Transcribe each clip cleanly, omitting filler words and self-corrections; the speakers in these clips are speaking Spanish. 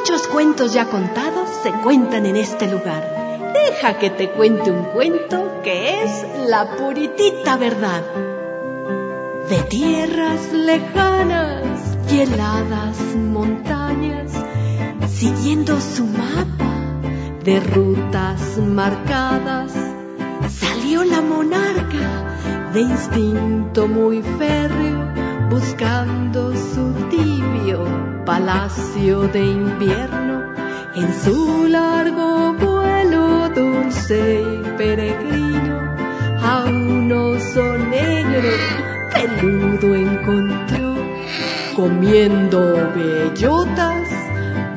Muchos cuentos ya contados se cuentan en este lugar. Deja que te cuente un cuento que es la puritita verdad. De tierras lejanas y heladas montañas, siguiendo su mapa de rutas marcadas, salió la monarca de instinto muy férreo, buscando su tibio palacio de invierno. En su largo vuelo dulce y peregrino, a un oso negro peludo encontró, comiendo bellotas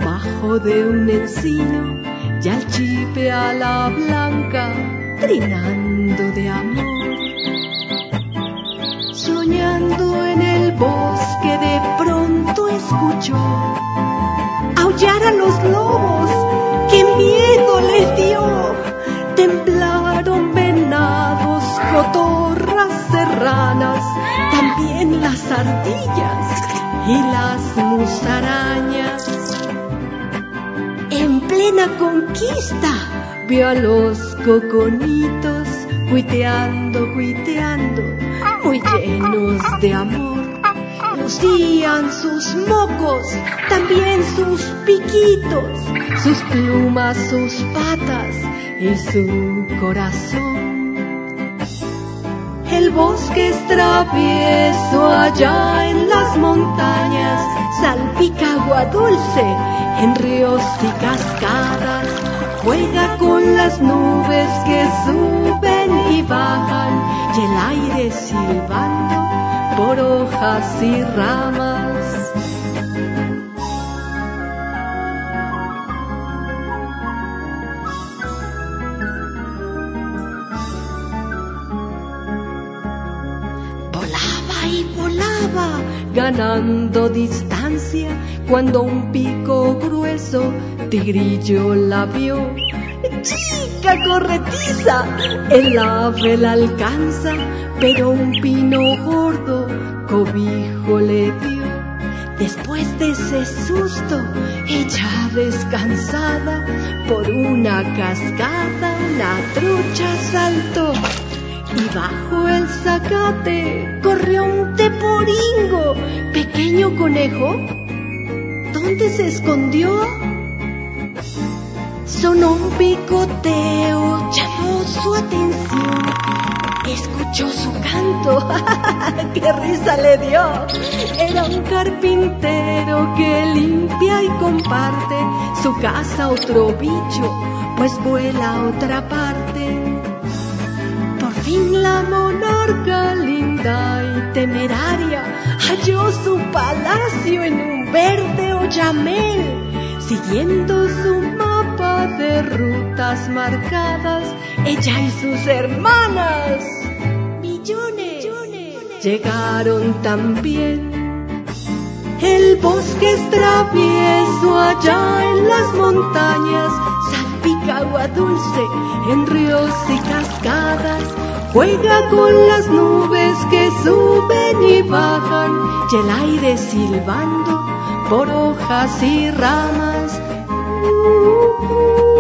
bajo de un encino, y al chipe a la blanca trinando de amor. Soñando en el bosque de pronto escuchó aullar a los lobos, que miedo les dio. Temblaron venados, cotorras serranas, también las ardillas y las musarañas. En plena conquista vio a los coconitos cuiteando, cuiteando, muy llenos de amor. Lucían sus mocos, también sus piquitos, sus plumas, sus patas y su corazón. El bosque es travieso allá en las montañas, salpica agua dulce en ríos y cascadas, juega con las nubes que suben y bajan, y el aire silbando por hojas y ramas. Volaba y volaba, ganando distancia, cuando un pico grueso tigrillo la vio. ¡Chica corretiza! El ave la alcanza, pero un pino gordo cobijo le dio. Después de ese susto, ella descansada, por una cascada la trucha saltó, y bajo el zacate corrió un teporingo. Pequeño conejo, ¿dónde se escondió? Sonó un picoteo, llamó su atención, escuchó su canto, ¡qué risa le dio! Era un carpintero que limpia y comparte su casa a otro bicho, pues vuela a otra parte. Por fin la monarca, linda y temeraria, halló su palacio en un verde oyamel, siguiendo su de rutas marcadas, ella y sus hermanas, millones, llegaron también. El bosque es travieso allá en las montañas, salpica agua dulce en ríos y cascadas, juega con las nubes que suben y bajan, y el aire silbando por hojas y ramas. Ooh.